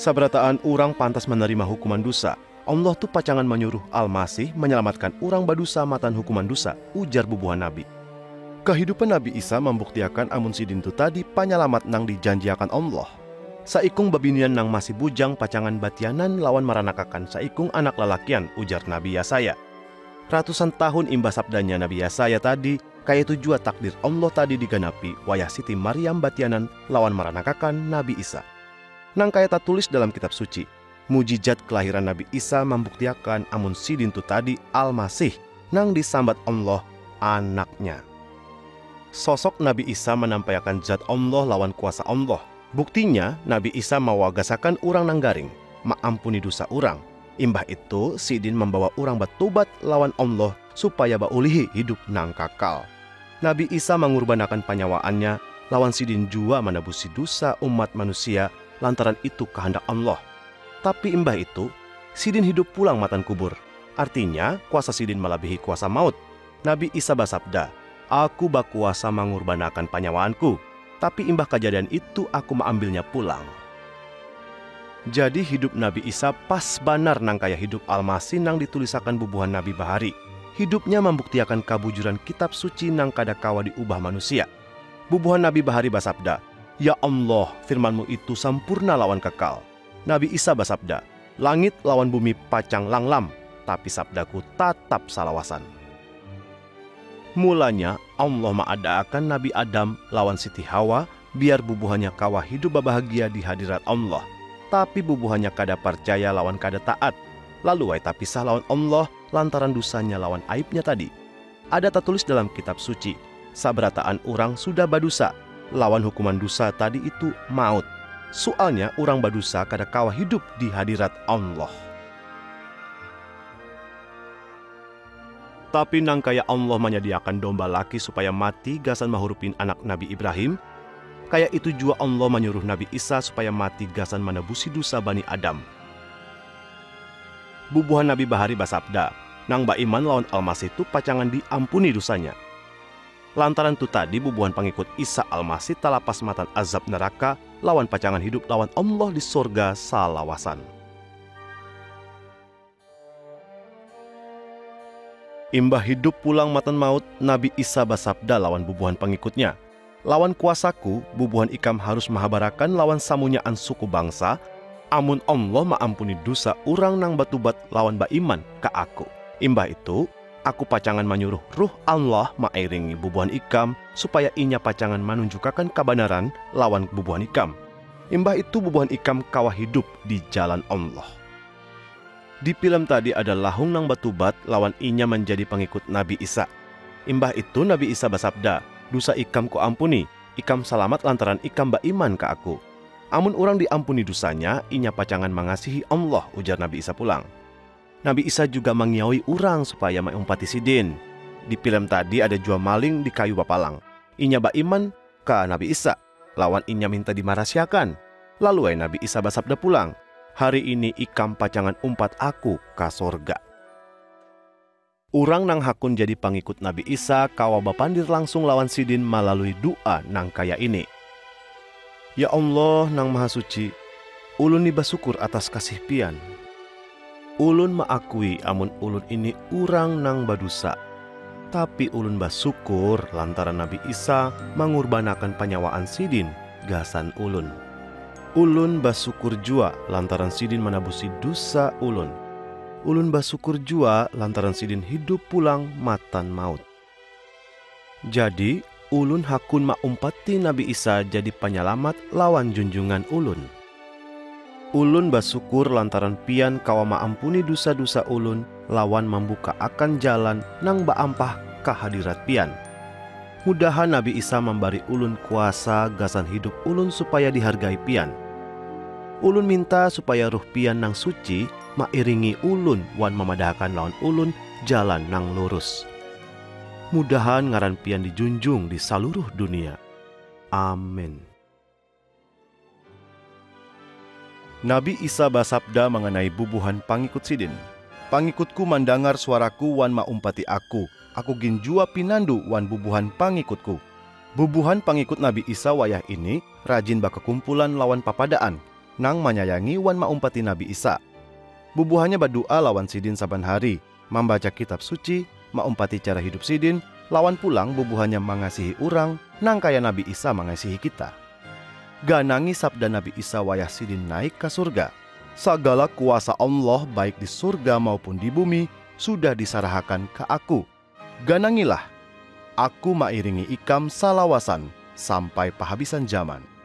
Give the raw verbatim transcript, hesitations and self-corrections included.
Saberataan orang pantas menerima hukuman dosa. Allah tu pacangan menyuruh Al-Masih menyelamatkan orang badusa matan hukuman dosa, ujar bubuhan Nabi. Kehidupan Nabi Isa membuktiakan amun sidin tu tadi penyelamat nang dijanjiakan Allah. Saikung babinian nang masih bujang pacangan batianan lawan maranakakan saikung anak lalakian, ujar Nabi Yesaya. Ratusan tahun imbas sabdanya Nabi Yesaya tadi, kaya tujuan takdir Allah tadi diganapi wayah Siti Maryam batianan lawan maranakakan Nabi Isa. Nang kaya tertulis dalam kitab suci, mujizat kelahiran Nabi Isa membuktiakan amun sidin tu tadi Al-Masih nang disambat Allah anaknya. Sosok Nabi Isa menampayakan zat Allah lawan kuasa Allah. Buktinya Nabi Isa mawagasakan urang nang garing, maampuni dosa urang. Imbah itu sidin membawa urang batubat lawan Allah supaya baulihi hidup nang kakal. Nabi Isa mengurbanakan panyawaannya lawan sidin jua menebusi dosa umat manusia lantaran itu kehendak Allah. Tapi imbah itu, sidin hidup pulang matan kubur. Artinya, kuasa sidin melebihi kuasa maut. Nabi Isa basabda, "Aku bakuasa mengurbanakan panyawaanku, tapi imbah kejadian itu aku mengambilnya pulang." Jadi hidup Nabi Isa pas banar nang kaya hidup Al-Masih nang ditulisakan bubuhan Nabi Bahari. Hidupnya membuktiakan kabujuran kitab suci nang kada kawa diubah manusia. Bubuhan Nabi Bahari basabda, "Ya Allah, firmanmu itu sempurna lawan kekal." Nabi Isa basabda, "Langit lawan bumi pacang langlam, tapi sabdaku tatap salawasan." Mulanya Allah mengadakan Nabi Adam lawan Siti Hawa biar bubuhannya kawa hidup bahagia di hadirat Allah. Tapi bubuhannya kada percaya lawan kada taat. Lalu wae tapisah lawan Allah lantaran dosanya lawan aibnya tadi. Ada tertulis dalam kitab suci, saberataan orang sudah badusa. Lawan hukuman dosa tadi itu maut. Soalnya orang badusa kada kawa hidup di hadirat Allah. Tapi nang kaya Allah menyediakan domba laki supaya mati gasan mahurupin anak Nabi Ibrahim, kaya itu jua Allah menyuruh Nabi Isa supaya mati gasan menebusi dosa Bani Adam. Bubuhan Nabi Bahari basabda, nang baiman lawan Al-Masih itu pacangan diampuni dosanya. Lantaran itu tadi bubuhan pengikut Isa Al-Masih talapas matan azab neraka lawan pacangan hidup lawan Allah di surga salawasan. Imbah hidup pulang matan maut, Nabi Isa basabda lawan bubuhan pengikutnya, "Lawan kuasaku bubuhan ikam harus mahabarakan lawan samunyaan suku bangsa, amun Allah maampuni dosa urang nang batubat lawan baiman ka aku. Imbah itu aku pacangan menyuruh ruh Allah mairingi bubuhan ikam supaya inya pacangan menunjukkan kebenaran lawan bubuhan ikam. Imbah itu bubuhan ikam kawa hidup di jalan Allah." Di film tadi ada lahung nang batubat lawan inya menjadi pengikut Nabi Isa. Imbah itu Nabi Isa basabda, "Dosa ikam ku ampuni, ikam selamat lantaran ikam baiman ke aku." Amun orang diampuni dosanya, inya pacangan mengasihi Allah, ujar Nabi Isa pulang. Nabi Isa juga mengiawi urang supaya mengumpati sidin. Di film tadi ada jua maling di kayu bapalang. Inya baiman ka Nabi Isa, lawan inya minta dimarahsiakan. Lalu Nabi Isa basabda pulang, "Hari ini ikam pacangan umpat aku ka sorga." Urang nang hakun jadi pengikut Nabi Isa kawa bapandir langsung lawan sidin melalui doa nang kaya ini. "Ya Allah nang maha suci, ulun ni bersyukur atas kasih pian. Ulun mengakui amun ulun ini urang nang badusa. Tapi ulun bersyukur lantaran Nabi Isa mengurbanakan penyawaan sidin gasan ulun. Ulun bersyukur jua lantaran sidin menabusi dosa ulun. Ulun bersyukur jua lantaran sidin hidup pulang matan maut." Jadi ulun hakun maumpati Nabi Isa jadi penyelamat lawan junjungan ulun. Ulun bersyukur lantaran pian kawa maampuni dosa-dosa ulun lawan membuka akan jalan nang baampah ka hadirat pian. Mudahan Nabi Isa memberi ulun kuasa gasan hidup ulun supaya dihargai pian. Ulun minta supaya ruh pian nang suci mairingi ulun wan memadahkan lawan ulun jalan nang lurus. Mudahan ngaran pian dijunjung di seluruh dunia. Amin. Nabi Isa basabda mengenai bubuhan pangikut sidin. "Pangikutku mandangar suaraku wan maumpati aku. Aku gin jua pinandu wan bubuhan pangikutku." Bubuhan pangikut Nabi Isa wayah ini rajin bakakumpulan lawan papadaan. nang menyayangi wan maumpati Nabi Isa. Bubuhannya berdoa lawan sidin saban hari, membaca kitab suci, maumpati cara hidup sidin, lawan pulang bubuhannya mengasihi orang, nang kaya Nabi Isa mengasihi kita. Ganangi sabda Nabi Isa wayah sidin naik ke surga. Segala kuasa Allah baik di surga maupun di bumi sudah disarahkan ke aku. Ganangilah, aku mairingi ikam salawasan sampai pahabisan zaman.